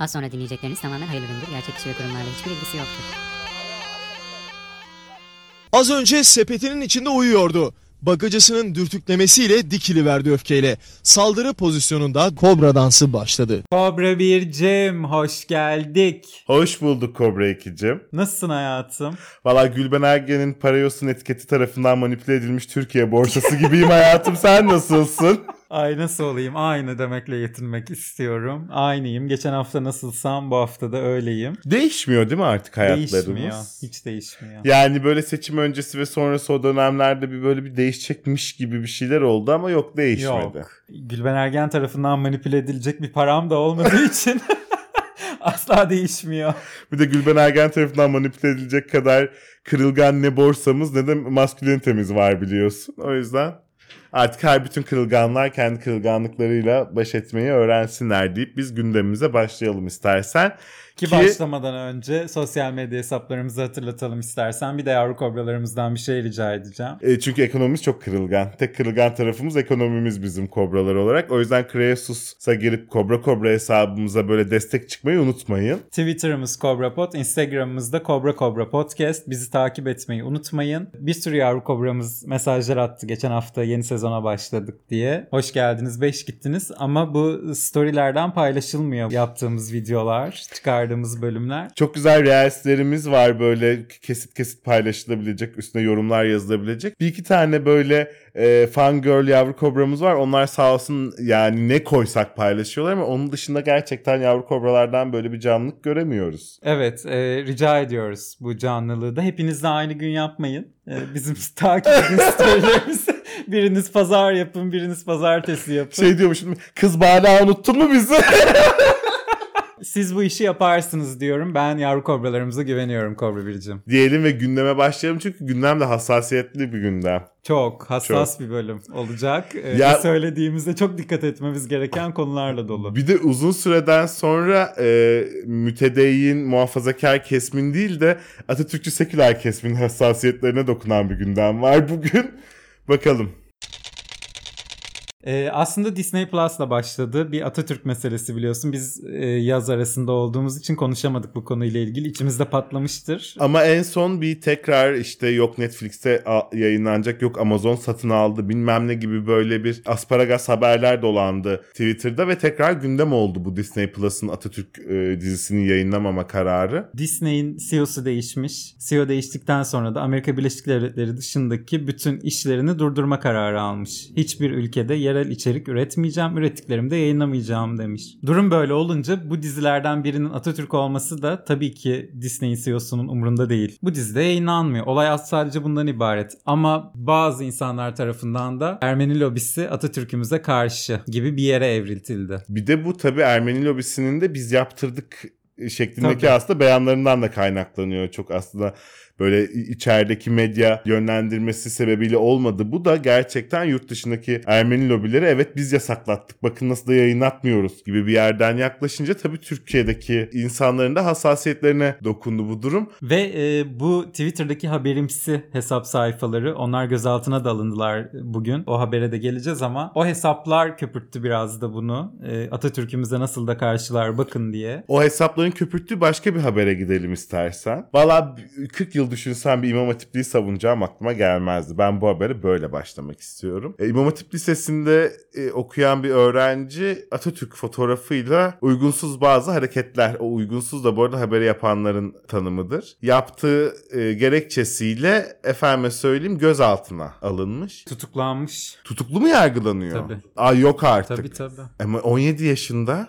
Az sonra dinleyecekleriniz tamamen hayırlı üründür. Gerçek kişi ve kurumlarla hiçbir ilgisi yoktur. Az önce sepetinin içinde uyuyordu. Bagacısının dürtüklemesiyle dikiliverdi öfkeyle. Saldırı pozisyonunda kobra dansı başladı. Kobra bircim, hoş geldik. Hoş bulduk Kobra ikicim. Nasılsın hayatım? Valla Gülben Ergen'in Parayos'un etiketi tarafından manipüle edilmiş Türkiye borsası gibiyim hayatım. Sen nasılsın? Ay nasıl olayım? Aynı demekle yetinmek istiyorum. Aynıyım. Geçen hafta nasılsam bu hafta da öyleyim. Değişmiyor değil mi artık hayatlarımız? Değişmiyor. Hiç değişmiyor. Yani böyle seçim öncesi ve sonrası o dönemlerde bir böyle bir değişecekmiş gibi bir şeyler oldu ama yok, değişmedi. Yok. Gülben Ergen tarafından manipüle edilecek bir param da olmadığı için asla değişmiyor. Bir de Gülben Ergen tarafından manipüle edilecek kadar kırılgan ne borsamız ne de maskülenitemiz var biliyorsun. O yüzden... Artık her bütün kırılganlar kendi kırılganlıklarıyla baş etmeyi öğrensinler deyip biz gündemimize başlayalım istersen. Ki başlamadan önce sosyal medya hesaplarımızı hatırlatalım istersen. Bir de yavru kobralarımızdan bir şey rica edeceğim. Çünkü ekonomimiz çok kırılgan. Tek kırılgan tarafımız ekonomimiz bizim kobralar olarak. O yüzden Kreasus'a girip Kobra hesabımıza böyle destek çıkmayı unutmayın. Twitter'ımız Kobra Pod, Instagram'ımız da Kobra Podcast. Bizi takip etmeyi unutmayın. Bir sürü yavru kobramız mesajlar attı geçen hafta yeni sezona başladık diye. Hoş geldiniz, 5 gittiniz ama bu storylerden paylaşılmıyor yaptığımız videolar, çıkardığımız bölümler. Çok güzel reelslerimiz var böyle kesit paylaşılabilecek, üstüne yorumlar yazılabilecek. Bir iki tane böyle fan girl yavru kobramız var. Onlar sağ olsun yani ne koysak paylaşıyorlar ama onun dışında gerçekten yavru kobralardan böyle bir canlılık göremiyoruz. Evet, rica ediyoruz bu canlılığı da. Hepiniz de aynı gün yapmayın. Bizim takip edin storylerimizi. Biriniz pazar yapın, biriniz pazartesi yapın. Şey diyormuşum, kız bana unuttun mu bizi? Siz bu işi yaparsınız diyorum. Ben yavru kobralarımıza güveniyorum Kobra Biricim. Diyelim ve gündeme başlayalım çünkü gündem de hassasiyetli bir gündem. Çok hassas bir bölüm olacak. Söylediğimizde çok dikkat etmemiz gereken konularla dolu. Bir de uzun süreden sonra mütedeyyin muhafazakar kesmin değil de Atatürkçü seküler kesmin hassasiyetlerine dokunan bir gündem var bugün. Bakalım. Aslında Disney Plus'la başladı. Bir Atatürk meselesi biliyorsun. Biz yaz arasında olduğumuz için konuşamadık bu konuyla ilgili. İçimizde patlamıştır. Ama en son bir tekrar işte yok Netflix'te yayınlanacak, yok Amazon satın aldı bilmem ne gibi böyle bir asparagas haberler dolandı Twitter'da ve tekrar gündem oldu bu Disney Plus'ın Atatürk dizisini yayınlamama kararı. Disney'in CEO'su değişmiş. CEO değiştikten sonra da Amerika Birleşik Devletleri dışındaki bütün işlerini durdurma kararı almış. Hiçbir ülkede yerel içerik üretmeyeceğim, ürettiklerimi de yayınlamayacağım demiş. Durum böyle olunca bu dizilerden birinin Atatürk olması da tabii ki Disney'in CEO'sunun umurunda değil. Bu dizide yayınlanmıyor. Olay sadece bundan ibaret. Ama bazı insanlar tarafından da Ermeni lobisi Atatürk'ümüze karşı gibi bir yere evriltildi. Bir de bu tabii Ermeni lobisinin de biz yaptırdık şeklindeki tabii. Aslında beyanlarından da kaynaklanıyor çok aslında. Böyle içerideki medya yönlendirmesi sebebiyle olmadı. Bu da gerçekten yurt dışındaki Ermeni lobileri evet biz yasaklattık bakın nasıl da yayınlatmıyoruz gibi bir yerden yaklaşınca tabii Türkiye'deki insanların da hassasiyetlerine dokundu bu durum. Ve bu Twitter'daki haberimsi hesap sayfaları onlar gözaltına da alındılar bugün. O habere de geleceğiz ama o hesaplar köpürttü biraz da bunu. Atatürk'ümüze nasıl da karşılar bakın diye. O hesapların köpürttüğü başka bir habere gidelim istersen. Valla 40 yıl düşünsem bir İmam Hatipli'yi savunacağım aklıma gelmezdi. Ben bu habere böyle başlamak istiyorum. İmam Hatip Lisesi'nde okuyan bir öğrenci Atatürk fotoğrafıyla uygunsuz bazı hareketler. O uygunsuz da bu arada haberi yapanların tanımıdır. Yaptığı gerekçesiyle efendime söyleyeyim gözaltına alınmış. Tutuklanmış. Tutuklu mu yargılanıyor? Tabii. Aa yok artık. Tabii. Ama 17 yaşında.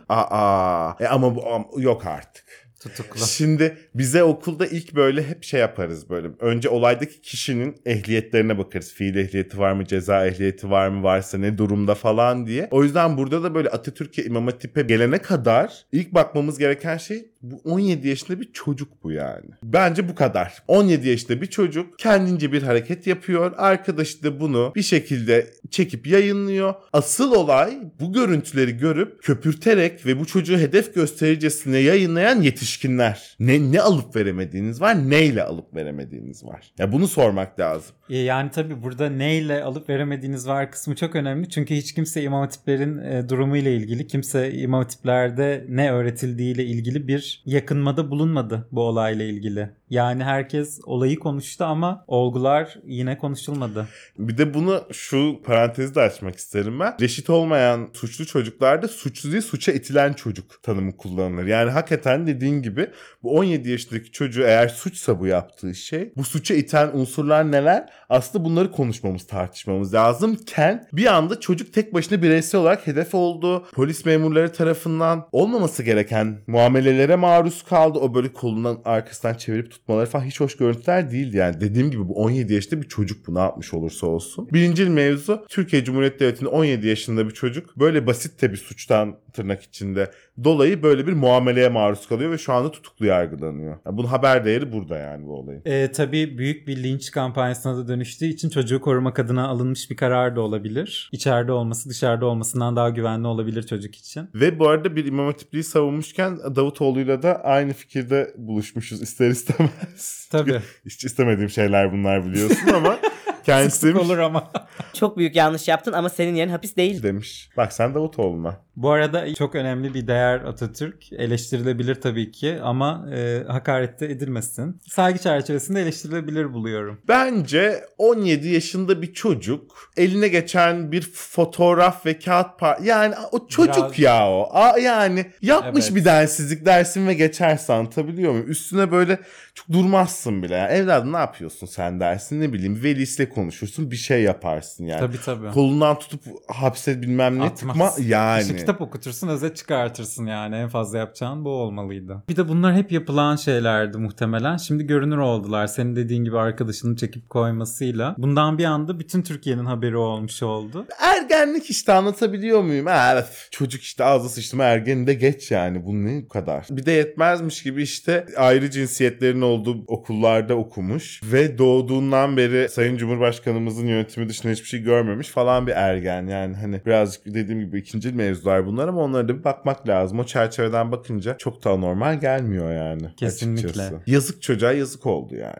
Ama bu yok artık. Tutuklu. Şimdi bize okulda ilk böyle hep şey yaparız böyle. Önce olaydaki kişinin ehliyetlerine bakarız. Fiil ehliyeti var mı, ceza ehliyeti var mı, varsa ne durumda falan diye. O yüzden burada da böyle Atatürk'e, İmam Hatip'e gelene kadar ilk bakmamız gereken şey bu 17 yaşında bir çocuk bu yani. Bence bu kadar. 17 yaşında bir çocuk kendince bir hareket yapıyor. Arkadaşı da bunu bir şekilde çekip yayınlıyor. Asıl olay bu görüntüleri görüp köpürterek ve bu çocuğu hedef göstericesine yayınlayan yetişkinler. yetişkinler. Ne alıp veremediğiniz var, neyle alıp veremediğiniz var. Ya bunu sormak lazım. Yani tabii burada neyle alıp veremediğiniz var kısmı çok önemli. Çünkü hiç kimse İmam Hatiplerin durumuyla ilgili, kimse İmam Hatiplerde ne öğretildiğiyle ilgili bir yakınmada bulunmadı bu olayla ilgili. Yani herkes olayı konuştu ama olgular yine konuşulmadı. Bir de bunu şu parantezi de açmak isterim ben. Reşit olmayan suçlu çocuklarda suçlu değil, suça itilen çocuk tanımı kullanılır. Yani hakikaten dediğin gibi bu 17 yaşındaki çocuğu eğer suçsa bu yaptığı şey, bu suça iten unsurlar neler? Aslında bunları konuşmamız, tartışmamız lazımken bir anda çocuk tek başına bireysel olarak hedef oldu. Polis memurları tarafından olmaması gereken muamelelere maruz kaldı. O böyle kolundan arkasından çevirip tutmaları falan hiç hoş görüntüler değildi. Yani dediğim gibi bu 17 yaşında bir çocuk, bu ne yapmış olursa olsun. Birincil mevzu, Türkiye Cumhuriyeti Devleti'nde 17 yaşında bir çocuk böyle basit de bir suçtan, tırnak içinde, dolayı böyle bir muameleye maruz kalıyor ve şu anda tutuklu yargılanıyor. Yani bunun haber değeri burada yani bu olayın. Tabii büyük bir linç kampanyasına da dönüştüğü için çocuğu korumak adına alınmış bir karar da olabilir. İçeride olması dışarıda olmasından daha güvenli olabilir çocuk için. Ve bu arada bir İmam Hatipli'yi savunmuşken Davutoğlu'yla da aynı fikirde buluşmuşuz ister istemez. Tabii. Hiç istemediğim şeyler bunlar, biliyorsun ama. Kendisi olur ama. Çok büyük yanlış yaptın ama senin yerin hapis değil demiş. Bak sen Davutoğlu'na. Bu arada çok önemli bir değer Atatürk. Eleştirilebilir tabii ki ama hakaret de edilmesin. Saygı çerçevesinde eleştirilebilir buluyorum. Bence 17 yaşında bir çocuk eline geçen bir fotoğraf ve kağıt yani o çocuk biraz... ya o. Yani yapmış, evet. Bir densizlik dersin ve geçersen, anlatabiliyor muyum? Üstüne böyle çok durmazsın bile. Yani, evladım ne yapıyorsun sen dersin, ne bileyim velisiyle konuşursun, bir şey yaparsın yani. Tabii. Kolundan tutup hapse bilmem ne atmaz. Tıkma yani. Kitap okutursun, özet çıkartırsın yani. En fazla yapacağın bu olmalıydı. Bir de bunlar hep yapılan şeylerdi muhtemelen. Şimdi görünür oldular. Senin dediğin gibi arkadaşını çekip koymasıyla. Bundan bir anda bütün Türkiye'nin haberi olmuş oldu. Ergenlik işte, anlatabiliyor muyum? Evet. Çocuk işte ağzı sıçtım, ergeni de geç yani. Bu ne kadar? Bir de yetmezmiş gibi işte ayrı cinsiyetlerin olduğu okullarda okumuş ve doğduğundan beri Sayın Cumhurbaşkanımızın yönetimi dışında hiçbir şey görmemiş falan bir ergen. Yani hani birazcık dediğim gibi ikincil mevzular bunlar ama onlara da bir bakmak lazım. O çerçeveden bakınca çok daha normal gelmiyor yani. Kesinlikle. Açıkçası. Yazık, çocuğa yazık oldu yani.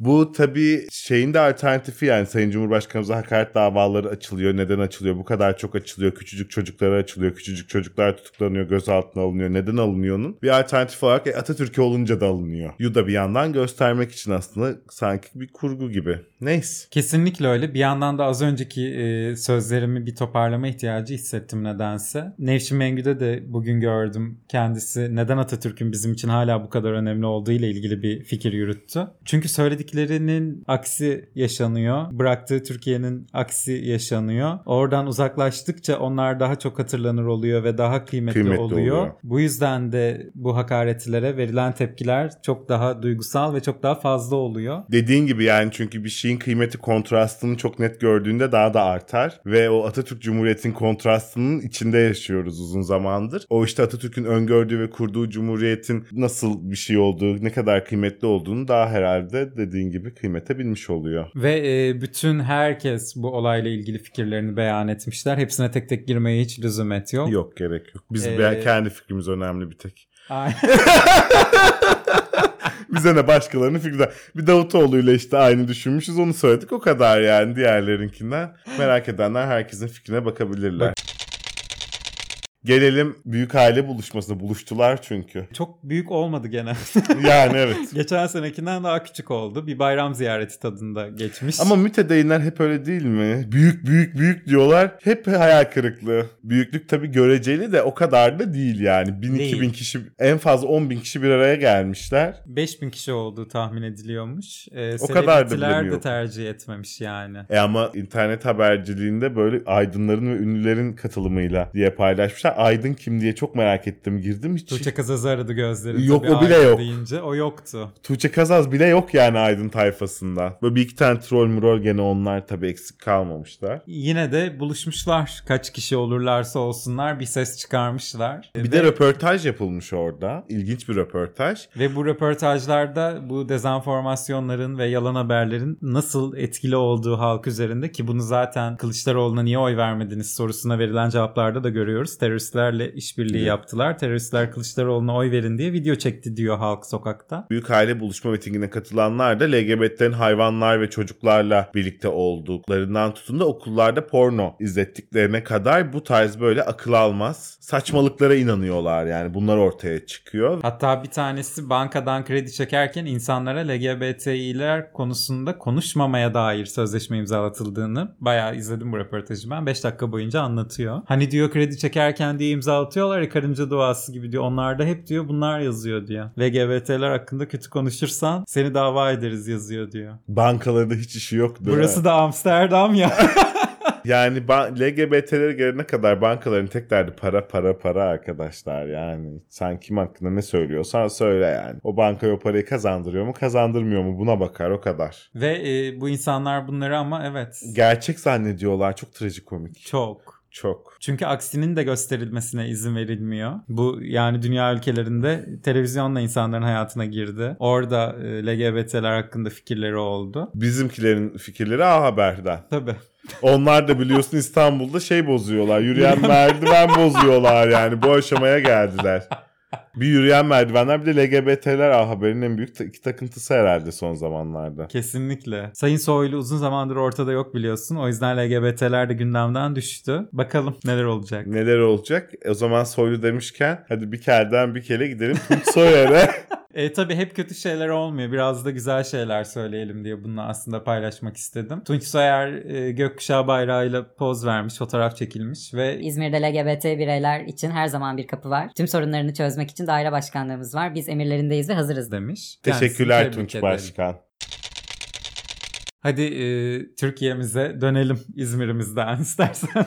Bu tabii şeyin de alternatifi yani. Sayın Cumhurbaşkanımıza hakaret davaları açılıyor. Neden açılıyor? Bu kadar çok açılıyor. Küçücük çocuklara açılıyor. Küçücük çocuklar tutuklanıyor. Gözaltına alınıyor. Neden alınıyor'nun bir alternatif olarak Atatürk'e olunca da alınıyor. Yu da bir yandan göstermek için aslında sanki bir kurgu gibi. Neyse. Kesinlikle öyle. Bir yandan da az önceki sözlerimi bir toparlama ihtiyacı hissettim nedense. Nevşin Mengü'de de bugün gördüm. Kendisi neden Atatürk'ün bizim için hala bu kadar önemli olduğu ile ilgili bir fikir yürüttü. Çünkü söylediklerinin aksi yaşanıyor. Bıraktığı Türkiye'nin aksi yaşanıyor. Oradan uzaklaştıkça onlar daha çok hatırlanır oluyor ve daha kıymetli oluyor. Bu yüzden de bu hakaretlere verilen tepkiler çok daha duygusal ve çok daha fazla oluyor. Dediğin gibi yani, çünkü bir şeyin kıymeti kontrastını çok net gördüğünde daha da artar ve o Atatürk Cumhuriyeti'nin kontrastının içinde yaşıyoruz uzun zamandır. O işte Atatürk'ün öngördüğü ve kurduğu Cumhuriyet'in nasıl bir şey olduğu, ne kadar kıymetli olduğunu daha herhalde dediğin gibi kıymete binmiş oluyor. Ve bütün herkes bu olayla ilgili fikirlerini beyan etmişler. Hepsine tek tek girmeye hiç lüzum et yok. Yok, gerek yok. Bizim kendi fikrimiz önemli bir tek. Aynen. Bize ne başkalarının fikri. Bir Davutoğlu'yla işte aynı düşünmüşüz, onu söyledik, o kadar yani. Diğerlerinkinden merak edenler herkesin fikrine bakabilirler. Gelelim büyük aile buluşmasına. Buluştular çünkü. Çok büyük olmadı gene. Yani evet. Geçen senekinden daha küçük oldu. Bir bayram ziyareti tadında geçmiş. Ama mütedeyinler hep öyle değil mi? Büyük büyük büyük diyorlar. Hep hayal kırıklığı. Büyüklük tabii göreceli de o kadar da değil yani. 1000-2000 kişi, en fazla 10.000 kişi bir araya gelmişler. 5.000 kişi olduğu tahmin ediliyormuş. O kadar da bilemiyor. De tercih etmemiş yani. Ama internet haberciliğinde böyle aydınların ve ünlülerin katılımıyla diye paylaşmışlar. Aydın kim diye çok merak ettim, girdim hiç. Tuğçe Kazaz aradı gözleri. Yok, o bile yok. Deyince, o yoktu. Tuğçe Kazaz bile yok yani Aydın tayfasında. Böyle bir iki tane troll mürol gene, onlar tabii eksik kalmamışlar. Yine de buluşmuşlar. Kaç kişi olurlarsa olsunlar bir ses çıkarmışlar. Bir de röportaj yapılmış orada. İlginç bir röportaj. Ve bu röportajlarda bu dezenformasyonların ve yalan haberlerin nasıl etkili olduğu halk üzerinde, ki bunu zaten Kılıçdaroğlu'na niye oy vermediniz sorusuna verilen cevaplarda da görüyoruz. Terörist teröristlerle işbirliği yaptılar. Teröristler Kılıçdaroğlu'na oy verin diye video çekti diyor halk sokakta. Büyük aile buluşma mitingine katılanlar da LGBT'lerin hayvanlar ve çocuklarla birlikte olduklarından tutun da okullarda porno izlettiklerine kadar bu tarz böyle akıl almaz saçmalıklara inanıyorlar. Yani bunlar ortaya çıkıyor. Hatta bir tanesi bankadan kredi çekerken insanlara LGBT'ler konusunda konuşmamaya dair sözleşme imzalatıldığını, bayağı izledim bu röportajı ben, 5 dakika boyunca anlatıyor. Hani diyor kredi çekerken diye imzalatıyorlar ya, karınca duası gibi diyor. Onlar da hep diyor bunlar yazıyor diyor. LGBT'ler hakkında kötü konuşursan seni dava ederiz yazıyor diyor. Bankalarda hiç işi yok değil mi? Burası da Amsterdam ya. Yani LGBT'lere gelene kadar bankaların tek derdi para arkadaşlar. Yani sen kim hakkında ne söylüyorsan söyle yani. O banka o parayı kazandırıyor mu kazandırmıyor mu buna bakar, o kadar. Ve bu insanlar bunları ama evet. Gerçek zannediyorlar, çok trajikomik. Çok. Çünkü aksinin de gösterilmesine izin verilmiyor. Bu yani dünya ülkelerinde televizyonla insanların hayatına girdi. Orada LGBT'ler hakkında fikirleri oldu. Bizimkilerin fikirleri A Haber'den. Tabii. Onlar da biliyorsun İstanbul'da şey bozuyorlar. Yürüyen merdiven bozuyorlar yani. Bu aşamaya geldiler. Bir yürüyen merdivenler, bir de LGBT'ler A Haber'in en büyük iki takıntısı herhalde son zamanlarda. Kesinlikle. Sayın Soylu uzun zamandır ortada yok biliyorsun. O yüzden LGBT'ler de gündemden düştü. Bakalım neler olacak. Neler olacak? O zaman Soylu demişken hadi bir kereden bir kere gidelim Tunç Soyer'e. Tabii hep kötü şeyler olmuyor. Biraz da güzel şeyler söyleyelim diye bunu aslında paylaşmak istedim. Tunç Soyer gökkuşağı bayrağıyla poz vermiş, fotoğraf çekilmiş ve İzmir'de LGBT bireyler için her zaman bir kapı var. Tüm sorunlarını çözmek için daire başkanlığımız var. Biz emirlerindeyiz ve hazırız demiş. Teşekkürler Tunç Başkan. Hadi Türkiye'mize dönelim, İzmir'imizden istersen.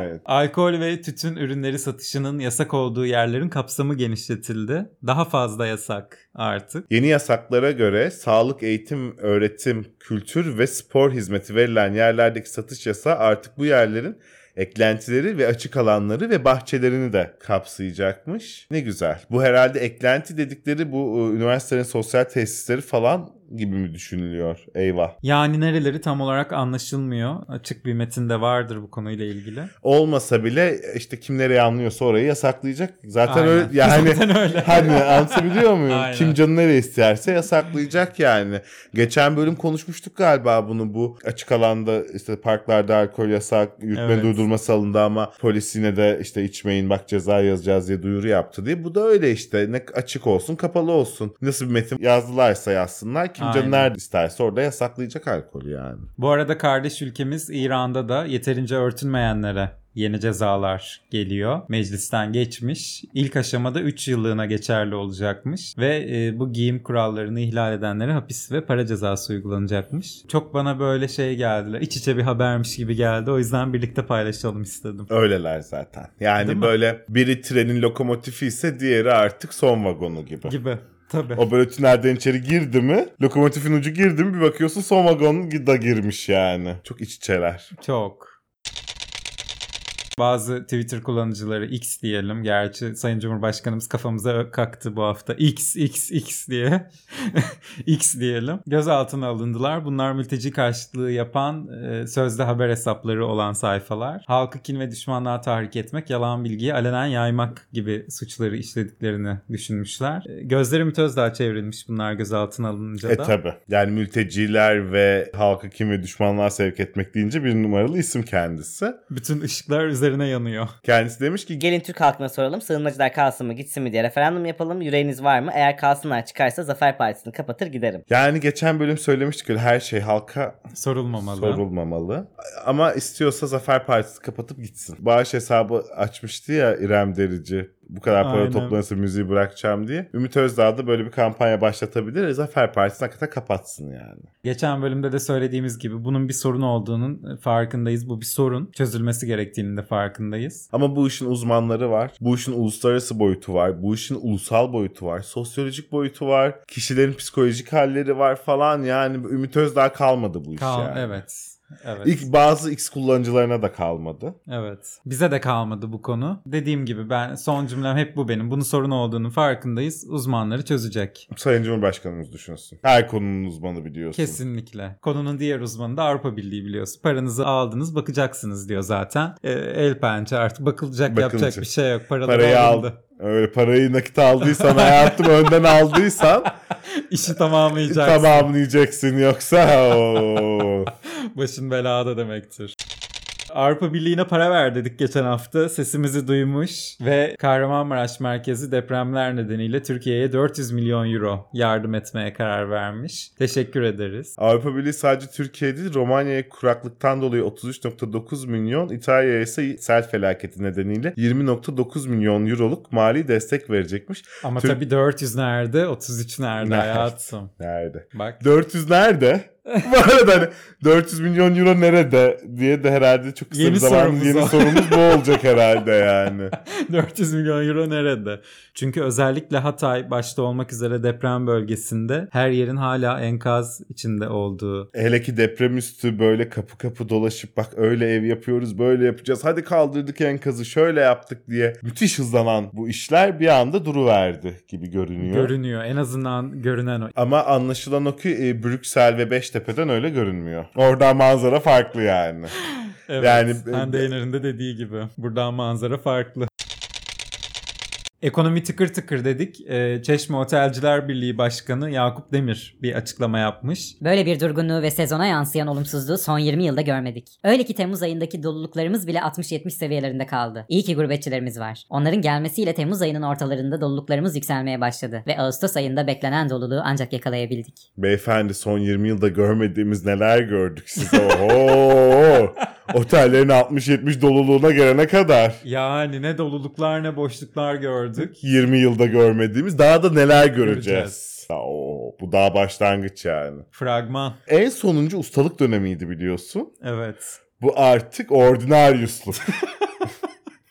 Evet. Alkol ve tütün ürünleri satışının yasak olduğu yerlerin kapsamı genişletildi. Daha fazla yasak artık. Yeni yasaklara göre sağlık, eğitim, öğretim, kültür ve spor hizmeti verilen yerlerdeki satış yasağı artık bu yerlerin eklentileri ve açık alanları ve bahçelerini de kapsayacakmış. Ne güzel. Bu herhalde eklenti dedikleri bu üniversitelerin sosyal tesisleri falan gibi mi düşünülüyor? Eyvah. Yani nereleri tam olarak anlaşılmıyor. Açık bir metin de vardır bu konuyla ilgili. Olmasa bile işte kim nereye anlıyorsa orayı yasaklayacak. Zaten öyle yani. Zaten öyle. Hani anlatabiliyor muyum? Aynen. Kim canı nereye isterse yasaklayacak yani. Geçen bölüm konuşmuştuk galiba bunu, bu açık alanda işte parklarda alkol yasak, yürütme durdurma salonunda ama polis yine de işte içmeyin bak ceza yazacağız diye duyuru yaptı diye. Bu da öyle işte, ne açık olsun kapalı olsun. Nasıl bir metin yazdılarsa yazsınlar ki canı nerede isterse orada yasaklayacak alkolü yani. Bu arada kardeş ülkemiz İran'da da yeterince örtünmeyenlere yeni cezalar geliyor. Meclisten geçmiş. İlk aşamada 3 yıllığına geçerli olacakmış ve bu giyim kurallarını ihlal edenlere hapis ve para cezası uygulanacakmış. Çok bana böyle şey geldiler. İç içe bir habermiş gibi geldi. O yüzden birlikte paylaşalım istedim. Öyleler zaten. Yani böyle biri trenin lokomotifi ise diğeri artık son vagonu gibi. Gibi. Tabii. O böyle tünelden içeri girdi mi, lokomotifin ucu girdi mi bir bakıyorsun son vagon da girmiş yani. Çok iç içeler. Çok. Bazı Twitter kullanıcıları X diyelim. Gerçi Sayın Cumhurbaşkanımız kafamıza kalktı bu hafta. X diye. X diyelim. Gözaltına alındılar. Bunlar mülteci karşıtlığı yapan sözde haber hesapları olan sayfalar. Halkı kin ve düşmanlığa tahrik etmek, yalan bilgiyi alenen yaymak gibi suçları işlediklerini düşünmüşler. Gözleri Ümit Özdağ çevrilmiş bunlar gözaltına alınınca da. Tabii. Yani mülteciler ve halkı kin ve düşmanlığa sevk etmek deyince bir numaralı isim kendisi. Bütün ışıklar üzerine yanıyor. Kendisi demiş ki gelin Türk halkına soralım, sığınmacılar kalsın mı gitsin mi diye referandum yapalım, yüreğiniz var mı? Eğer kalsınlar çıkarsa Zafer Partisi'ni kapatır giderim. Yani geçen bölüm söylemiştik öyle, her şey halka sorulmamalı. Ama istiyorsa Zafer Partisi kapatıp gitsin. Bağış hesabı açmıştı ya İrem Derici. Bu kadar para toplanırsa müziği bırakacağım diye. Ümit Özdağ da böyle bir kampanya başlatabilir. Zafer Partisi'ni hakikaten kapatsın yani. Geçen bölümde de söylediğimiz gibi bunun bir sorun olduğunun farkındayız. Bu bir sorun. Çözülmesi gerektiğinin de farkındayız. Ama bu işin uzmanları var. Bu işin uluslararası boyutu var. Bu işin ulusal boyutu var. Sosyolojik boyutu var. Kişilerin psikolojik halleri var falan yani. Ümit Özdağ kalmadı bu iş yani. Evet. Evet. İlk bazı X kullanıcılarına da kalmadı. Evet. Bize de kalmadı bu konu. Dediğim gibi ben son cümlem hep bu benim. Bunun sorun olduğunun farkındayız. Uzmanları çözecek. Sayın Cumhurbaşkanımız düşünsün. Her konunun uzmanı biliyorsun. Kesinlikle. Konunun diğer uzmanı da Avrupa Birliği biliyorsun. Paranızı aldınız bakacaksınız diyor zaten. El pençe artık bakılacak yapacak bir şey yok. Parayı aldı. Öyle parayı nakit aldıysan hayatım önden aldıysan işi tamamlayacaksın yoksa başın belada demektir. Avrupa Birliği'ne para ver dedik geçen hafta. Sesimizi duymuş ve Kahramanmaraş merkezi depremler nedeniyle Türkiye'ye 400 milyon euro yardım etmeye karar vermiş. Teşekkür ederiz. Avrupa Birliği sadece Türkiye değil, Romanya'ya kuraklıktan dolayı 33.9 milyon, İtalya'ya ise sel felaketi nedeniyle 20.9 milyon euroluk mali destek verecekmiş. Ama tabii 400 nerede? 33 nerede hayatım? Nerede? Bak. 400 nerede? Bu arada hani 400 milyon euro nerede diye de herhalde çok kısa bir zaman yeni sorumuz bu olacak herhalde yani. 400 milyon euro nerede? Çünkü özellikle Hatay başta olmak üzere deprem bölgesinde her yerin hala enkaz içinde olduğu. Hele ki deprem üstü böyle kapı kapı dolaşıp bak öyle ev yapıyoruz böyle yapacağız hadi kaldırdık enkazı şöyle yaptık diye müthiş hızlanan bu işler bir anda duruverdi gibi görünüyor. Görünüyor, en azından görünen o. Ama anlaşılan o ki Brüksel ve Beştepe'den öyle görünmüyor. Oradan manzara farklı yani. Evet. Yani Hande de dediği gibi. Buradan manzara farklı. Ekonomi tıkır tıkır dedik. Çeşme Otelciler Birliği Başkanı Yakup Demir bir açıklama yapmış. Böyle bir durgunluğu ve sezona yansıyan olumsuzluğu son 20 yılda görmedik. Öyle ki Temmuz ayındaki doluluklarımız bile 60-70 seviyelerinde kaldı. İyi ki gurbetçilerimiz var. Onların gelmesiyle Temmuz ayının ortalarında doluluklarımız yükselmeye başladı. Ve Ağustos ayında beklenen doluluğu ancak yakalayabildik. Beyefendi son 20 yılda görmediğimiz neler gördük siz. Oho! Otellerin 60-70 doluluğuna gelene kadar. Yani ne doluluklar ne boşluklar gördük. 20 yılda görmediğimiz daha da neler göreceğiz. Bu daha başlangıç yani. Fragman. En sonuncu ustalık dönemiydi biliyorsun. Evet. Bu artık ordinaryusluk.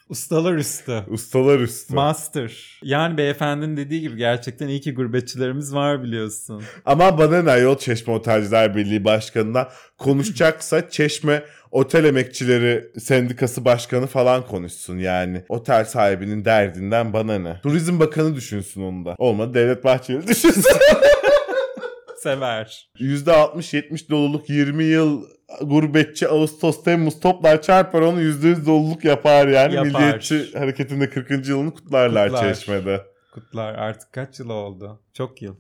Ustalar üstü. Master. Yani beyefendinin dediği gibi gerçekten iyi ki gurbetçilerimiz var biliyorsun. Ama bana ne ayol Çeşme Otelciler Birliği Başkanı'na konuşacaksa Çeşme Otel Emekçileri Sendikası Başkanı falan konuşsun yani. Otel sahibinin derdinden bana ne? Turizm Bakanı düşünsün onu da. Olmadı Devlet Bahçeli düşünsün. Sever. %60-70 doluluk 20 yıl gurbetçi Ağustos Temmuz toplar çarpar onu %100 doluluk yapar yani. Yapar. Milliyetçi hareketinde 40. yılını kutlar. Çeşme'de. Kutlar. Artık kaç yıl oldu? Çok yıl.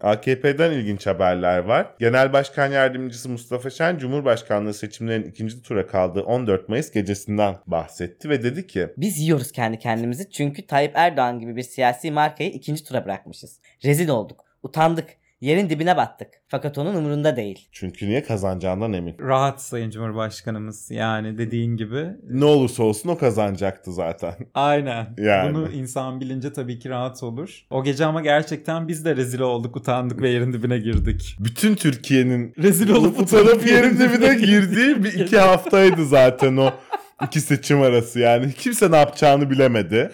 AKP'den ilginç haberler var. Genel Başkan Yardımcısı Mustafa Şen, Cumhurbaşkanlığı seçimlerinin ikinci tura kaldığı 14 Mayıs gecesinden bahsetti ve dedi ki biz yiyoruz kendi kendimizi çünkü Tayyip Erdoğan gibi bir siyasi markayı ikinci tura bırakmışız. Rezil olduk. Utandık. Yerin dibine battık. Fakat onun umurunda değil. Çünkü niye kazanacağından emin. Rahat Sayın Cumhurbaşkanımız yani dediğin gibi. Ne olursa olsun o kazanacaktı zaten. Aynen. Yani. Bunu insan bilince tabii ki rahat olur. O gece ama gerçekten biz de rezil olduk, utandık ve yerin dibine girdik. Bütün Türkiye'nin rezil olup utanıp yerin dibine girdiği bir iki haftaydı zaten o iki seçim arası yani. Kimse ne yapacağını bilemedi.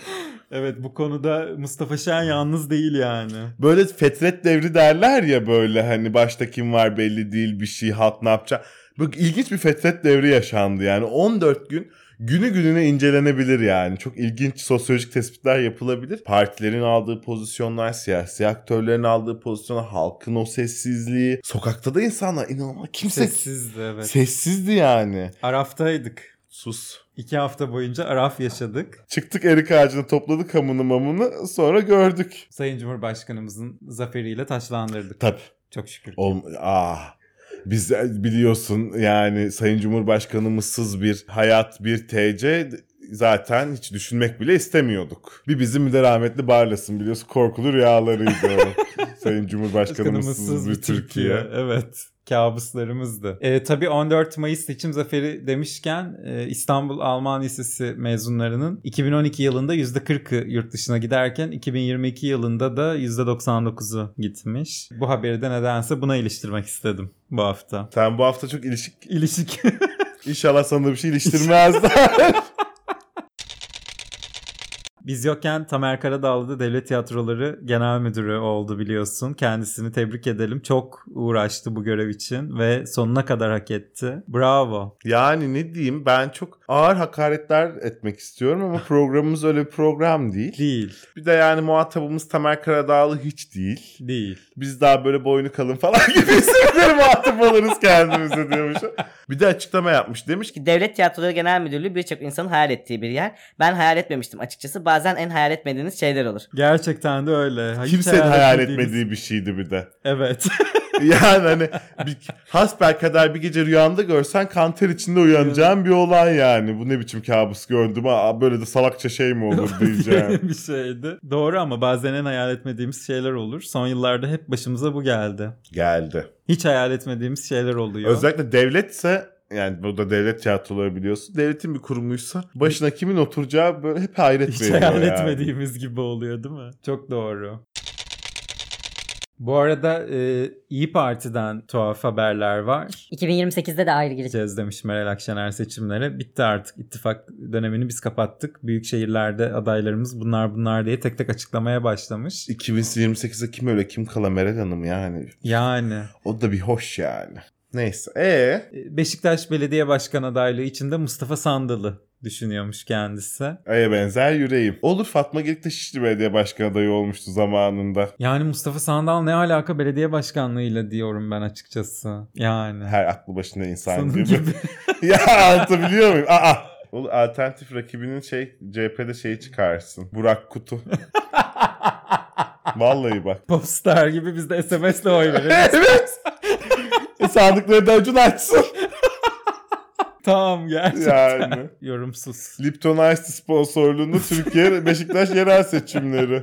Evet, bu konuda Mustafa Şen yalnız değil yani. Böyle fetret devri derler ya böyle hani başta kim var belli değil bir şey halk ne yapacak. Böyle ilginç bir fetret devri yaşandı yani 14 gün günü gününe incelenebilir yani. Çok ilginç sosyolojik tespitler yapılabilir. Partilerin aldığı pozisyonlar, siyasi aktörlerin aldığı pozisyonlar, halkın o sessizliği. Sokakta da insanlar inanılmaz kimse. Sessizdi evet. Sessizdi yani. Araftaydık. Sus. 2 hafta boyunca araf yaşadık. Çıktık erik ağacına topladık hamını mamını sonra gördük. Sayın Cumhurbaşkanımızın zaferiyle taçlandırdık. Tabii. Çok şükür. Biz biliyorsun yani Sayın Cumhurbaşkanımızsız bir hayat bir TC zaten hiç düşünmek bile istemiyorduk. Bir bizim de rahmetli Barlas'ın biliyorsun korkulu rüyalarıydı. Sayın Cumhurbaşkanımızsız bir Türkiye. Evet. Kabuslarımızdı. Tabii 14 Mayıs seçim zaferi demişken İstanbul Alman Lisesi mezunlarının 2012 yılında %40'ı yurt dışına giderken 2022 yılında da %99'u gitmiş. Bu haberi de nedense buna iliştirmek istedim bu hafta. Sen bu hafta çok ilişik. İnşallah sana bir şey iliştirmezler. Biz yokken Temel Karadağlı da Devlet Tiyatroları Genel Müdürü oldu biliyorsun. Kendisini tebrik edelim. Çok uğraştı bu görev için ve sonuna kadar hak etti. Bravo. Yani ne diyeyim, ben çok ağır hakaretler etmek istiyorum ama programımız öyle bir program değil. Değil. Bir de yani muhatabımız Temel Karadağlı hiç değil. Değil. Biz daha böyle boynu kalın falan gibi isimleri muhatap oluruz kendimize diyormuşum. Bir de açıklama yapmış. Demiş ki Devlet Tiyatroları Genel Müdürlüğü birçok insanın hayal ettiği bir yer. Ben hayal etmemiştim açıkçası. Bazen en hayal etmediğiniz şeyler olur. Gerçekten de öyle. Kimsenin hayal etmediği bir şeydi bir de. Evet. Yani hani hasbelkader bir gece rüyanda görsen kanter içinde uyanacağın bir olay yani. Bu ne biçim kabus gördüm ha, böyle de salakça şey mi olur diyeceğim. Bir şeydi. Doğru, ama bazen en hayal etmediğimiz şeyler olur. Son yıllarda hep başımıza bu geldi. Geldi. Hiç hayal etmediğimiz şeyler oluyor. Özellikle devletse, yani burada devlet tiyatroları biliyorsun. Devletin bir kurumuysa başına kimin oturacağı böyle hep hayret veriyor. Hiç hayal etmediğimiz gibi oluyor değil mi? Çok doğru. Bu arada İYİ Parti'den tuhaf haberler var. 2028'de de ayrı gireceğiz demiş Meral Akşener seçimlere. Bitti artık, ittifak dönemini biz kapattık. Büyük şehirlerde adaylarımız bunlar diye tek tek açıklamaya başlamış. 2028'de kim öyle kim kala Meral Hanım yani. Yani. O da bir hoş yani. Neyse. Beşiktaş Belediye Başkan adaylığı için de Mustafa Sandal'ı düşünüyormuş kendisi. Aya benzer yüreğim. Olur, Fatma Gerek de Şişli Belediye Başkan adayı olmuştu zamanında. Yani Mustafa Sandal ne alaka belediye başkanlığıyla diyorum ben açıkçası. Yani. Her aklı başında insan gibi. Ya anlatabiliyor muyum? Aa. Olur, alternatif rakibinin CHP'de çıkarsın. Burak Kutu. Vallahi bak. Popstar gibi biz de SMS'le oynarız. Evet. Sandıkları da ucunu açsın. Tamam, gerçekten. Yani. Yorumsuz. Lipton Ice sponsorluğunda Türkiye Beşiktaş yerel seçimleri.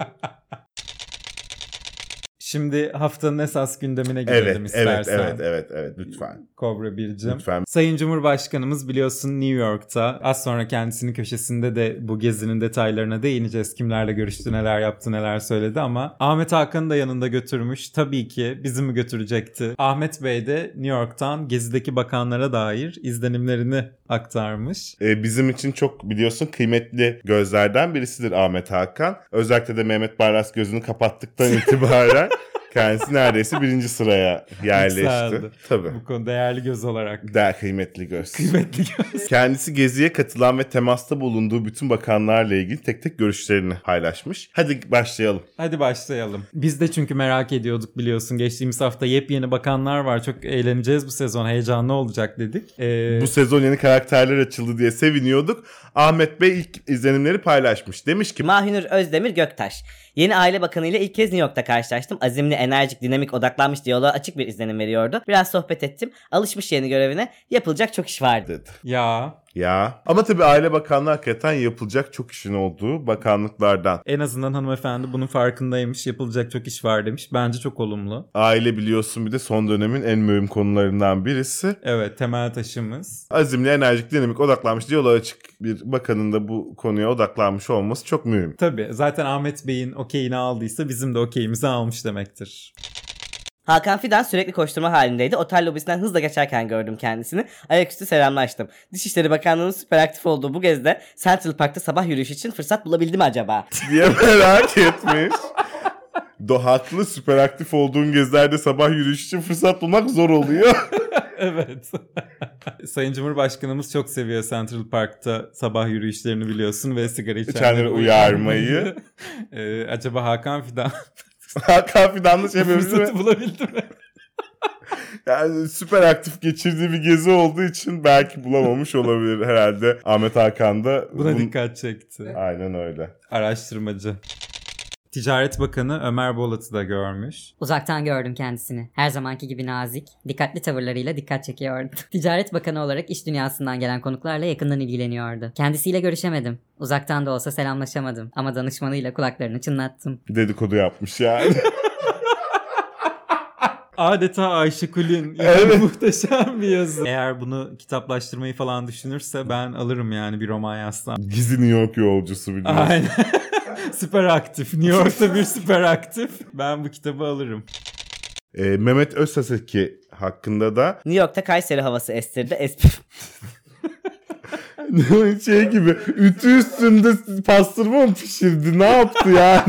Şimdi haftanın esas gündemine girelim istersen. Evet, lütfen. Kobra Bircim. Lütfen. Sayın Cumhurbaşkanımız biliyorsun New York'ta. Az sonra kendisinin köşesinde de bu gezinin detaylarına değineceğiz. Kimlerle görüştü, neler yaptı, neler söyledi ama Ahmet Hakan'ı da yanında götürmüş. Tabii ki bizi mi götürecekti? Ahmet Bey de New York'tan gezideki bakanlara dair izlenimlerini aktarmış. Bizim için çok biliyorsun kıymetli gözlerden birisidir Ahmet Hakan. Özellikle de Mehmet Barlas gözünü kapattıktan itibaren kendisi neredeyse birinci sıraya yerleşti. Tabii. Bu konuda değerli göz olarak. Kıymetli göz. Kıymetli göz. Kendisi geziye katılan ve temasta bulunduğu bütün bakanlarla ilgili tek tek görüşlerini paylaşmış. Hadi başlayalım. Biz de çünkü merak ediyorduk biliyorsun. Geçtiğimiz hafta yepyeni bakanlar var. Çok eğleneceğiz bu sezon. Heyecanlı olacak dedik. Bu sezon yeni karakterler açıldı diye seviniyorduk. Ahmet Bey ilk izlenimleri paylaşmış. Demiş ki Mahinur Özdemir Göktaş. Yeni aile bakanıyla ilk kez New York'ta karşılaştım. Azimli, enerjik, dinamik, odaklanmış diyaloğa açık bir izlenim veriyordu. Biraz sohbet ettim. Alışmış yeni görevine. Yapılacak çok iş var dedi. Ya. Ama tabii Aile Bakanlığı hakikaten yapılacak çok işin olduğu bakanlıklardan. En azından hanımefendi bunun farkındaymış. Yapılacak çok iş var demiş. Bence çok olumlu. Aile biliyorsun bir de son dönemin en mühim konularından birisi. Evet, temel taşımız. Azimli, enerjik, dinamik, odaklanmış diyaloğa açık bir bakanın da bu konuya odaklanmış olması çok mühim. Tabii zaten Ahmet Bey'in okeyini aldıysa bizim de okeyimizi almış demektir. Hakan Fidan sürekli koşturma halindeydi. Otel lobisinden hızla geçerken gördüm kendisini. Ayaküstü selamlaştım. Dışişleri Bakanlığı'nın süper aktif olduğu bu gezide Central Park'ta sabah yürüyüşü için fırsat bulabildi mi acaba? Diye merak etmiş. Haklı, süper aktif olduğun gezilerde sabah yürüyüşü için fırsat bulmak zor oluyor. Evet. Sayın Cumhurbaşkanımız çok seviyor Central Park'ta sabah yürüyüşlerini biliyorsun ve sigara içenleri uyarmayı. Acaba Hakan Fidan... Hakan Fidan'la fırsatı bulabildi mi? Yani süper aktif geçirdiği bir gezi olduğu için belki bulamamış olabilir herhalde. Ahmet Hakan da buna dikkat çekti. Aynen öyle. Araştırmacı. Ticaret Bakanı Ömer Bolat'ı da görmüş. Uzaktan gördüm kendisini. Her zamanki gibi nazik, dikkatli tavırlarıyla dikkat çekiyordu. Ticaret Bakanı olarak iş dünyasından gelen konuklarla yakından ilgileniyordu. Kendisiyle görüşemedim. Uzaktan da olsa selamlaşamadım. Ama danışmanıyla kulaklarını çınlattım. Dedikodu yapmış yani. Adeta Ayşe Kulin. Yani evet. Muhteşem bir yazı. Eğer bunu kitaplaştırmayı falan düşünürse ben alırım yani bir roman yazsam. Gizli New York yolcusu biliyorsun. Aynen. Süper aktif. New York'ta bir süper aktif. Ben bu kitabı alırım. Mehmet Özsaseki hakkında da New York'ta Kayseri havası estirdi. şey gibi ütü üstünde pastırma mı pişirdi? Ne yaptı ya?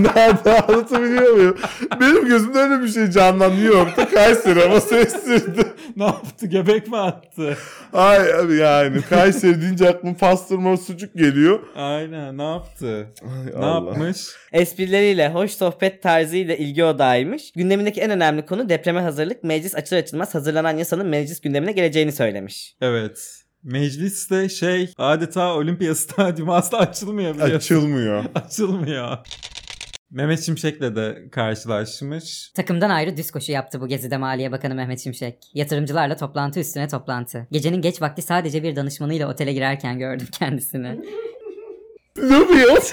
Anlatabiliyor muyum? Benim gözümde öyle bir şey canlandı. New York'ta Kayseri ama sessizdi. Ne yaptı? Göbek mi attı? Ay abi yani Kayseri deyince aklıma pastırma sucuk geliyor. Aynen, ne yaptı? Ay, ne Allah yapmış? Esprileriyle, hoş sohbet tarzıyla ilgi odağıymış. Gündemindeki en önemli konu depreme hazırlık. Meclis açılır açılmaz hazırlanan yasanın meclis gündemine geleceğini söylemiş. Evet. Mecliste şey adeta Olimpiya Stadyumu asla açılmıyor biliyorsun. Açılmıyor. Açılmıyor. Mehmet Şimşek'le de karşılaşmış. Takımdan ayrı diz koşu yaptı bu gezide Maliye Bakanı Mehmet Şimşek. Yatırımcılarla toplantı üstüne toplantı. Gecenin geç vakti sadece bir danışmanıyla otele girerken gördüm kendisini. Ne yapıyormuş?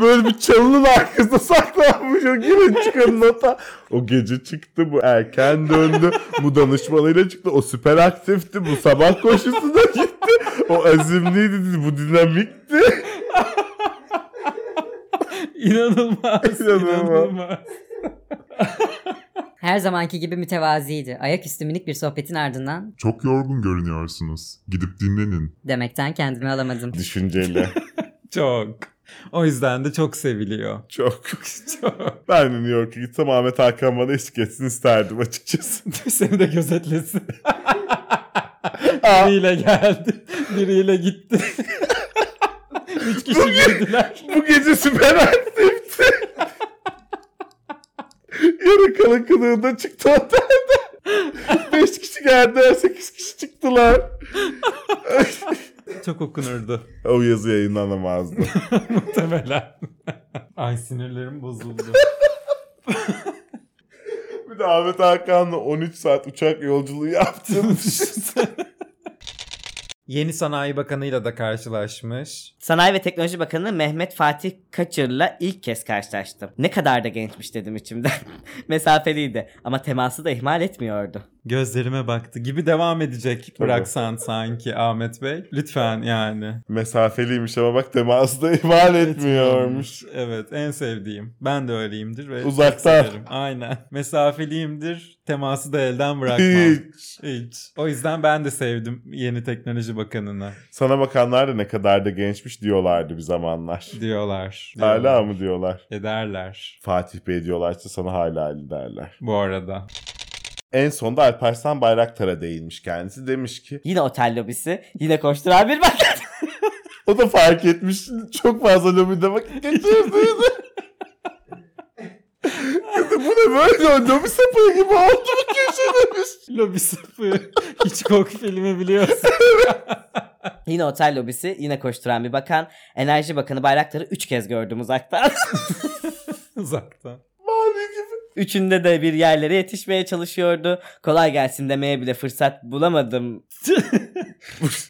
Böyle bir çalının arkasında saklanmış o giren çıkan nota. O gece çıktı, bu erken döndü, bu danışmanıyla çıktı, o süper aktifti, bu sabah koşusuna gitti, o azimliydi, bu dinamikti. İnanılmaz, inanılmaz. Her zamanki gibi mütevaziydi. Ayaküstü minik bir sohbetin ardından "Çok yorgun görünüyorsunuz. Gidip dinlenin." demekten kendimi alamadım. Düşünceli. Çok. O yüzden de çok seviliyor. Çok. Çok. Ben New York'a gitsem Ahmet Hakan bana eşlik etsin isterdim açıkçası. Seni de gözetlesin. Biriyle geldi. Biriyle gitti. 3 kişi girdiler. Bu gece süper aktifti. Yarı kalan kılığında çıktı otelde. 5 kişi geldi, 8 kişi çıktılar. Çok okunurdu. O yazı yayınlanamazdı. Muhtemelen. Ay sinirlerim bozuldu. Bir de Ahmet Hakan'la 13 saat uçak yolculuğu yaptığını düşünsene. Yeni Sanayi Bakanı'yla da karşılaşmış. Sanayi ve Teknoloji Bakanı Mehmet Fatih Kaçır'la ilk kez karşılaştım. Ne kadar da gençmiş dedim içimden. Mesafeliydi ama teması da ihmal etmiyordu. Gözlerime baktı gibi devam edecek bıraksan sanki Ahmet Bey. Lütfen yani. Mesafeliymiş ama bak teması da ihmal etmiyormuş. Evet, en sevdiğim. Ben de öyleyimdir. Ve uzaktan. Aynen. Mesafeliyimdir. Teması da elden bırakmam. Hiç. O yüzden ben de sevdim yeni Teknoloji Bakanı'nı. Sana bakanlar da ne kadar da gençmiş diyorlardı bir zamanlar. Diyorlar. Hala mı diyorlar? Ederler. Fatih Bey diyorlarsa sana hala Ali derler. Bu arada. En sonda Alparslan Bayraktar'a değinmiş kendisi. Demiş ki yine otel lobisi, yine koşturan bir vakit. O da fark etmiş. Çok fazla lobide vakit geçirdiydi. Kızım bu ne böyle? Lobi sapığı gibi oldu bu köşe demiş. Lobi sapığı. Hitchcock filmi biliyorsun. Yine otel lobisi, yine koşturan bir bakan. Enerji Bakanı Bayraktar'ı 3 kez gördüm uzaktan. Uzaktan. Üçünde de bir yerlere yetişmeye çalışıyordu. Kolay gelsin demeye bile fırsat bulamadım.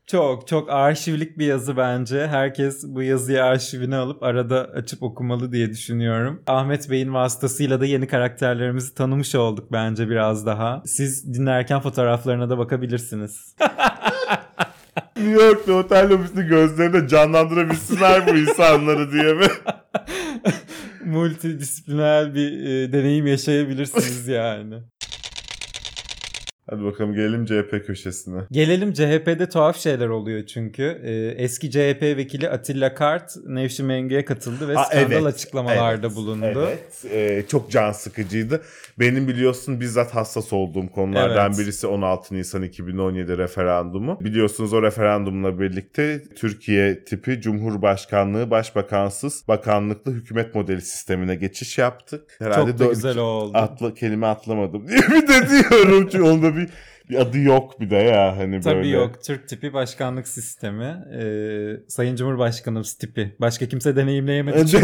Çok çok arşivlik bir yazı bence. Herkes bu yazıyı arşivine alıp arada açıp okumalı diye düşünüyorum. Ahmet Bey'in vasıtasıyla da yeni karakterlerimizi tanımış olduk bence biraz daha. Siz dinlerken fotoğraflarına da bakabilirsiniz. New York'ta otel lobisini gözlerinde canlandırabilsinler bu insanları diye mi? Multidisipliner bir deneyim yaşayabilirsiniz yani. Hadi bakalım gelelim CHP köşesine. Gelelim, CHP'de tuhaf şeyler oluyor çünkü. Eski CHP vekili Atilla Kart Nevşi Mengü'ye katıldı ve skandal açıklamalarda bulundu. Evet, çok can sıkıcıydı. Benim biliyorsun bizzat hassas olduğum konulardan birisi 16 Nisan 2017 referandumu. Biliyorsunuz o referandumla birlikte Türkiye tipi Cumhurbaşkanlığı başbakansız bakanlıklı hükümet modeli sistemine geçiş yaptık. Herhalde çok da güzel oldu. Kelime atlamadım diye bir de diyorum çünkü onda bir adı yok bir de ya hani tabii böyle. Tabii yok. Türk tipi başkanlık sistemi. Sayın Cumhurbaşkanımız tipi. Başka kimse deneyimleyemedi.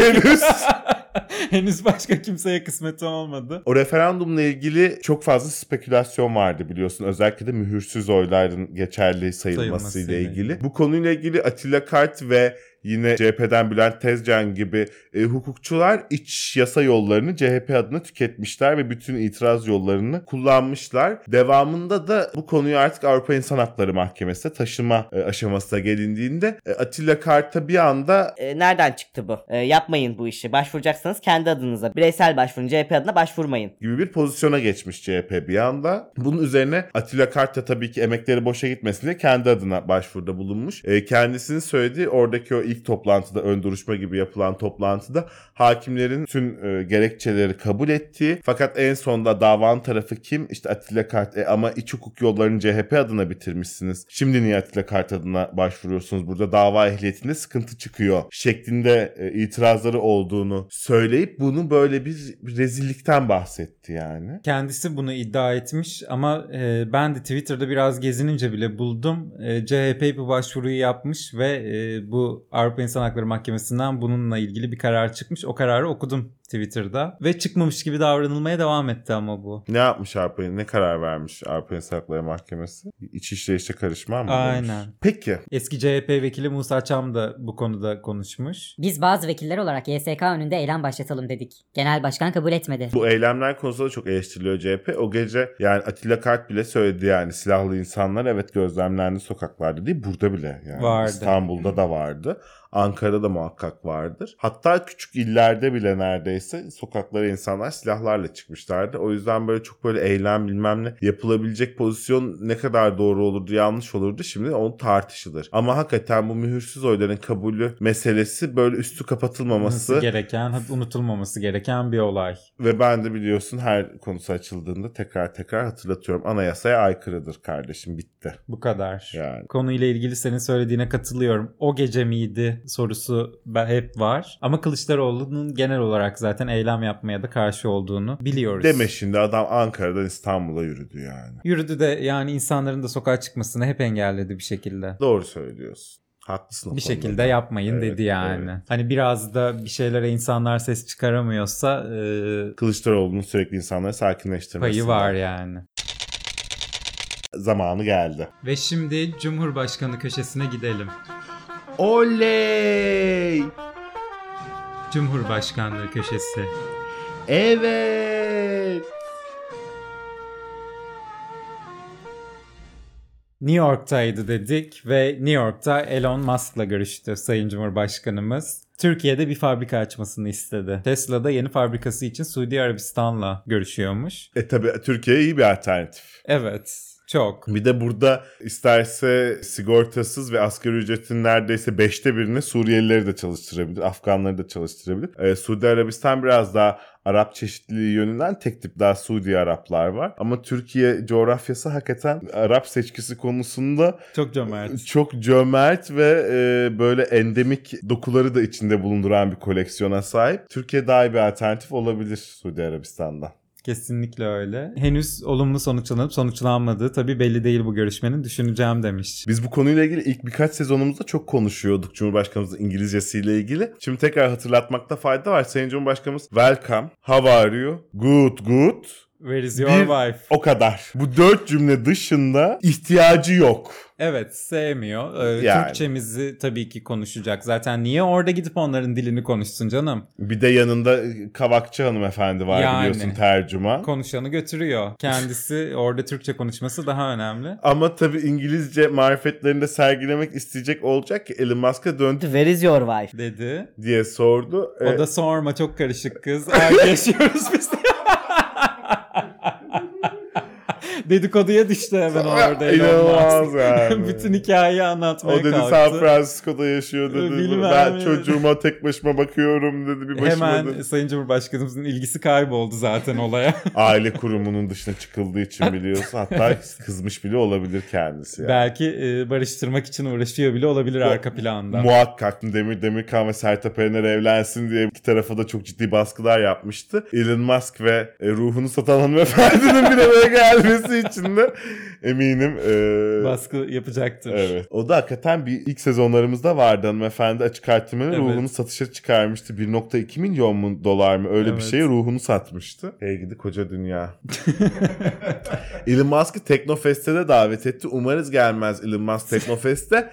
Henüz başka kimseye kısmet olmadı. O referandumla ilgili çok fazla spekülasyon vardı biliyorsun. Özellikle de mühürsüz oyların geçerli sayılmasıyla ilgili. Bu konuyla ilgili Atilla Kart ve yine CHP'den Bülent Tezcan gibi hukukçular iç yasa yollarını CHP adına tüketmişler ve bütün itiraz yollarını kullanmışlar. Devamında da bu konuyu artık Avrupa İnsan Hakları Mahkemesi'ne taşıma aşamasına gelindiğinde Atilla Kart'a bir anda nereden çıktı bu? Yapmayın bu işi. Başvuracaksanız kendi adınıza. Bireysel başvurun. CHP adına başvurmayın. Gibi bir pozisyona geçmiş CHP bir anda. Bunun üzerine Atilla Kart da tabii ki emekleri boşa gitmesin diye kendi adına başvuruda bulunmuş. Kendisinin söylediği oradaki o ilk toplantıda, ön duruşma gibi yapılan toplantıda hakimlerin tüm gerekçeleri kabul ettiği, fakat en sonda davanın tarafı kim? İşte Atilla Kart. Ama iç hukuk yollarını CHP adına bitirmişsiniz. Şimdi niye Atilla Kart adına başvuruyorsunuz? Burada dava ehliyetinde sıkıntı çıkıyor şeklinde itirazları olduğunu söyleyip bunu böyle bir rezillikten bahsetti yani. Kendisi bunu iddia etmiş ama ben de Twitter'da biraz gezinince bile buldum. CHP bu başvuruyu yapmış ve bu Avrupa İnsan Hakları Mahkemesi'nden bununla ilgili bir karar çıkmış. O kararı okudum Twitter'da ve çıkmamış gibi davranılmaya devam etti ama bu. Ne yapmış Avrupa? Ne karar vermiş Avrupa İnsan Hakları Mahkemesi? İç işleyişe karışma mı? Aynen. Demiş? Peki. Eski CHP vekili Musa Çam da bu konuda konuşmuş. Biz bazı vekiller olarak YSK önünde eylem başlatalım dedik. Genel Başkan kabul etmedi. Bu eylemler konusunda çok eleştiriliyor CHP. O gece yani Atilla Kart bile söyledi yani silahlı insanlar evet gözlemlendi sokaklarda değil, burada bile yani vardı. İstanbul'da da vardı. Ankara'da da muhakkak vardır. Hatta küçük illerde bile neredeyse sokaklara insanlar silahlarla çıkmışlardı. O yüzden böyle çok böyle eylem bilmem ne yapılabilecek pozisyon ne kadar doğru olurdu, yanlış olurdu şimdi onu tartışılır. Ama hakikaten bu mühürsüz oyların kabulü meselesi böyle üstü kapatılmaması gereken, unutulmaması gereken bir olay. Ve ben de biliyorsun her konusu açıldığında tekrar tekrar hatırlatıyorum. Anayasaya aykırıdır kardeşim, bitti. Bu kadar. Yani. Konuyla ilgili senin söylediğine katılıyorum. O gece miydi sorusu hep var. Ama Kılıçdaroğlu'nun genel olarak zaten eylem yapmaya da karşı olduğunu biliyoruz. Deme şimdi, adam Ankara'dan İstanbul'a yürüdü yani. Yürüdü de yani insanların da sokağa çıkmasını hep engelledi bir şekilde. Doğru söylüyorsun. Haklısın. Bir şekilde yapmayın evet, dedi yani. Evet. Hani biraz da bir şeylere insanlar ses çıkaramıyorsa Kılıçdaroğlu'nun sürekli insanları sakinleştirmesi payı var yani. Zamanı geldi. Ve şimdi Cumhurbaşkanı köşesine gidelim. Oley! Cumhurbaşkanlığı köşesi. Evet! New York'taydı dedik ve New York'ta Elon Musk'la görüştü Sayın Cumhurbaşkanımız. Türkiye'de bir fabrika açmasını istedi. Tesla'da yeni fabrikası için Suudi Arabistan'la görüşüyormuş. Tabii Türkiye iyi bir alternatif. Evet. Çok. Bir de burada isterse sigortasız ve asgari ücretin neredeyse 5'te 1'ini Suriyelileri de çalıştırabilir, Afganları da çalıştırabilir. Suudi Arabistan biraz daha Arap çeşitliliği yönünden tek tip daha Suudi Araplar var. Ama Türkiye coğrafyası hakikaten Arap seçkisi konusunda çok cömert. Çok cömert ve böyle endemik dokuları da içinde bulunduran bir koleksiyona sahip. Türkiye daha iyi bir alternatif olabilir Suudi Arabistan'dan. Kesinlikle öyle. Henüz olumlu sonuçlanıp sonuçlanmadığı tabii belli değil bu görüşmenin, düşüneceğim demiş. Biz bu konuyla ilgili ilk birkaç sezonumuzda çok konuşuyorduk Cumhurbaşkanımızın İngilizcesiyle ilgili. Şimdi tekrar hatırlatmakta fayda var. Sayın Cumhurbaşkanımız welcome, how are you, good good. Where is your wife? O kadar. Bu 4 cümle dışında ihtiyacı yok. Evet, sevmiyor. Yani. Türkçemizi tabii ki konuşacak. Zaten niye orada gidip onların dilini konuşsun canım? Bir de yanında Kavakçı hanımefendi var yani, biliyorsun, tercüman. Konuşanı götürüyor. Kendisi orada Türkçe konuşması daha önemli. Ama tabii İngilizce marifetlerini de sergilemek isteyecek olacak ki Elon Musk'a döndü. Where is your wife? Dedi. Diye sordu. O da sorma, çok karışık kız. Ay yaşıyoruz biz de. Dedikoduya düştü hemen orada. İnanılmaz yani. Bütün hikayeyi anlatmaya kalktı. O dedi kalktı. San Francisco'da yaşıyor dedi. Bilmem ben mi? Çocuğuma tek başıma bakıyorum dedi. Bir başıma hemen dedi. Sayın Cumhurbaşkanımızın ilgisi kayboldu zaten olaya. Aile kurumunun dışına çıkıldığı için biliyorsun. Hatta kızmış bile olabilir kendisi. Yani. Belki barıştırmak için uğraşıyor bile olabilir arka planda. Muhakkak Demirkan ve Sertab Erener evlensin diye iki tarafa da çok ciddi baskılar yapmıştı. Elon Musk ve ruhunu satan hanımefendinin bile böyle gelmesi içinde eminim baskı yapacaktır. Evet. O da hakikaten bir ilk sezonlarımızda vardı hanımefendi açık artırmanın evet. Ruhunu satışa çıkarmıştı. 1.2 milyon mu dolar mı öyle evet. Bir şeye ruhunu satmıştı. Hey gidi koca dünya. Elon Musk'ı Teknofest'e de davet etti. Umarız gelmez Elon Musk Teknofest'e.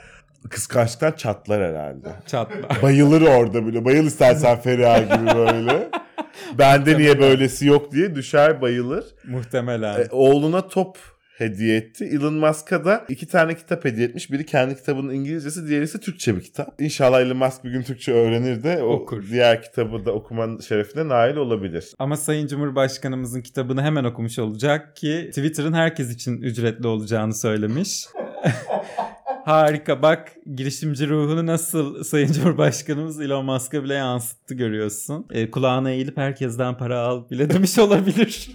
Kıskançlıktan çatlar herhalde. Çatlar. Bayılır orada böyle. Bayıl istersen Feriha gibi böyle. Bende niye böylesi yok diye düşer bayılır. Muhtemelen. Oğluna top hediye etti. Elon Musk'a da 2 tane kitap hediye etmiş. Biri kendi kitabının İngilizcesi, diğeri ise Türkçe bir kitap. İnşallah Elon Musk bir gün Türkçe öğrenir de okur. Diğer kitabı da okumanın şerefine nail olabilir. Ama Sayın Cumhurbaşkanımızın kitabını hemen okumuş olacak ki Twitter'ın herkes için ücretli olacağını söylemiş. Harika, bak girişimci ruhunu nasıl Sayın Cumhurbaşkanımız Elon Musk'a bile yansıttı, görüyorsun. Kulağına eğilip herkesten para al bile demiş olabilir.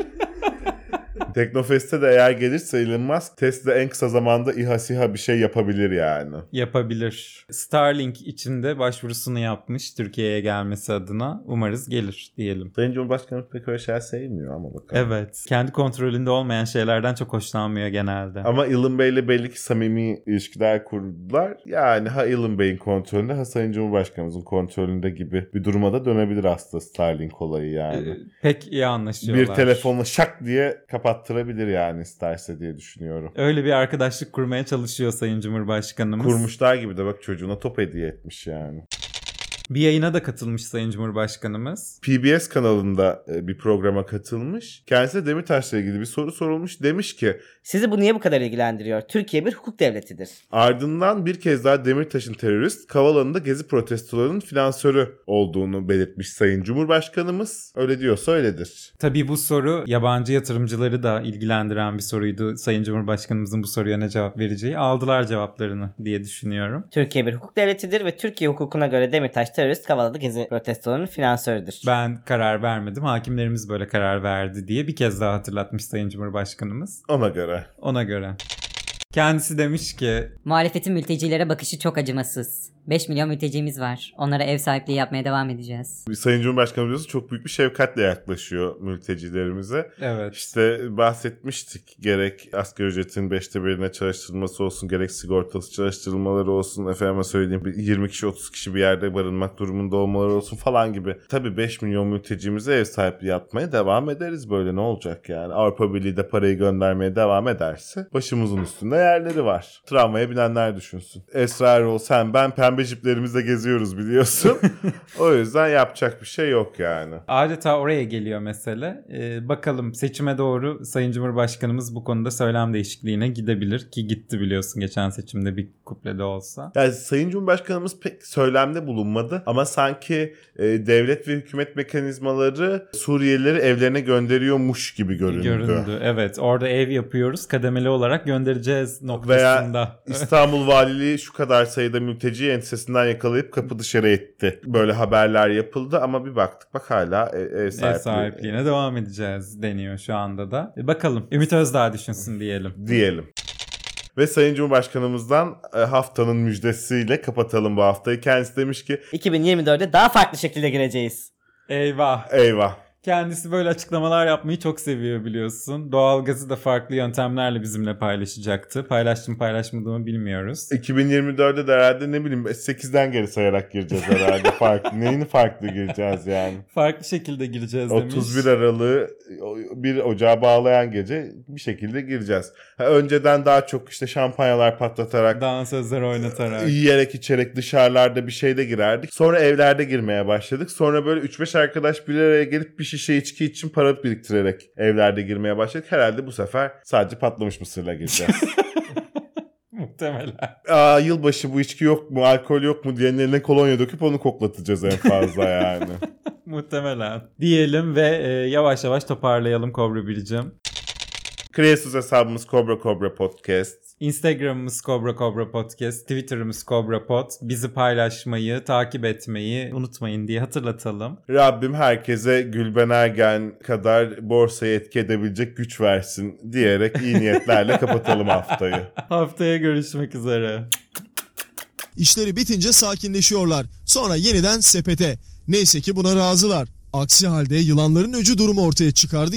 Teknofest'e de eğer gelirse Elon Musk Tesla en kısa zamanda İHA SİHA bir şey yapabilir yani. Yapabilir. Starlink için de başvurusunu yapmış Türkiye'ye gelmesi adına. Umarız gelir diyelim. Sayın Cumhurbaşkanı pek öyle şeyler sevmiyor ama bakalım. Evet. Kendi kontrolünde olmayan şeylerden çok hoşlanmıyor genelde. Ama Elon Bey'le belli ki samimi ilişkiler kurdular. Yani ha Elon Bey'in kontrolünde ha Sayın Cumhurbaşkanımızın kontrolünde gibi bir duruma da dönebilir aslında Starlink olayı yani. Pek iyi anlaşıyorlar. Bir telefonla şak diye kapat attırabilir yani isterse diye düşünüyorum. Öyle bir arkadaşlık kurmaya çalışıyor Sayın Cumhurbaşkanımız. Kurmuşlar gibi de bak çocuğuna top hediye etmiş yani. Bir yayına da katılmış Sayın Cumhurbaşkanımız. PBS kanalında bir programa katılmış. Kendisine Demirtaş'la ilgili bir soru sorulmuş. Demiş ki sizi bu niye bu kadar ilgilendiriyor? Türkiye bir hukuk devletidir. Ardından bir kez daha Demirtaş'ın terörist, Kavala'nın da Gezi protestolarının finansörü olduğunu belirtmiş Sayın Cumhurbaşkanımız. Öyle diyorsa öyledir. Tabii bu soru yabancı yatırımcıları da ilgilendiren bir soruydu. Sayın Cumhurbaşkanımızın bu soruya ne cevap vereceği. Aldılar cevaplarını diye düşünüyorum. Türkiye bir hukuk devletidir ve Türkiye hukukuna göre Demirtaş terörist, Kavala'da Gezi protestolarının finansörüdür. Ben karar vermedim. Hakimlerimiz böyle karar verdi diye bir kez daha hatırlatmış Sayın Cumhurbaşkanımız. Ona göre. Kendisi demiş ki muhalefetin mültecilere bakışı çok acımasız. 5 milyon mültecimiz var. Onlara ev sahipliği yapmaya devam edeceğiz. Sayın Cumhurbaşkanımız çok büyük bir şefkatle yaklaşıyor mültecilerimize. Evet. İşte bahsetmiştik. Gerek asgari ücretin 5'te 1'ine çalıştırılması olsun, gerek sigortası çalıştırılmaları olsun, efendime söyleyeyim 20 kişi 30 kişi bir yerde barınmak durumunda olmaları olsun falan gibi. Tabii 5 milyon mültecimize ev sahipliği yapmaya devam ederiz, böyle ne olacak yani? Avrupa Birliği de parayı göndermeye devam ederse başımızın üstünde yerleri var. Tramvaya binenler düşünsün. Esra Erol, sen, ben pembe jiplerimizle geziyoruz biliyorsun. O yüzden yapacak bir şey yok yani. Adeta oraya geliyor mesele. Bakalım seçime doğru Sayın Cumhurbaşkanımız bu konuda söylem değişikliğine gidebilir ki gitti biliyorsun geçen seçimde bir kuplede olsa. Yani Sayın Cumhurbaşkanımız pek söylemde bulunmadı ama sanki devlet ve hükümet mekanizmaları Suriyelileri evlerine gönderiyormuş gibi göründü. Evet, orada ev yapıyoruz, kademeli olarak göndereceğiz noktasında. Veya İstanbul Valiliği şu kadar sayıda mülteci ensesinden yakalayıp kapı dışarı etti. Böyle haberler yapıldı ama bir baktık bak hala ev sahipliğine devam edeceğiz deniyor şu anda da. Bakalım Ümit Özdağ düşünsün diyelim. Ve Sayın Cumhurbaşkanımızdan haftanın müjdesiyle kapatalım bu haftayı. Kendisi demiş ki 2024'de daha farklı şekilde gireceğiz. Eyvah. Kendisi böyle açıklamalar yapmayı çok seviyor biliyorsun. Doğalgazı da farklı yöntemlerle bizimle paylaşacaktı. Paylaştım paylaşmadığımı bilmiyoruz. 2024'de de herhalde ne bileyim 8'den geri sayarak gireceğiz herhalde. Farklı gireceğiz yani. Farklı şekilde gireceğiz demiş. 31 Aralık'ı 1 Ocağı bağlayan gece bir şekilde gireceğiz. Önceden daha çok işte şampanyalar patlatarak, dansözler oynatarak, yiyerek içerek dışarılarda bir şeyde girerdik. Sonra evlerde girmeye başladık. Sonra böyle 3-5 arkadaş bir araya gelip bir şişe içki için para biriktirerek evlerde girmeye başladık. Herhalde bu sefer sadece patlamış mısırla gireceğiz. Muhtemelen. Aa, yılbaşı bu içki yok mu, alkol yok mu diyenlerine kolonya döküp onu koklatacağız en fazla yani. Muhtemelen. Diyelim ve yavaş yavaş toparlayalım Kobra Biricim. Kreasus hesabımız Kobra Podcast. Instagram'ımız Kobra Podcast. Twitter'ımız Kobra Pod. Bizi paylaşmayı, takip etmeyi unutmayın diye hatırlatalım. Rabbim herkese Gülben Ergen kadar borsayı etki edebilecek güç versin diyerek iyi niyetlerle kapatalım haftayı. Haftaya görüşmek üzere. İşleri bitince sakinleşiyorlar. Sonra yeniden sepete. Neyse ki buna razılar. Aksi halde yılanların öcü durumu ortaya çıkardı.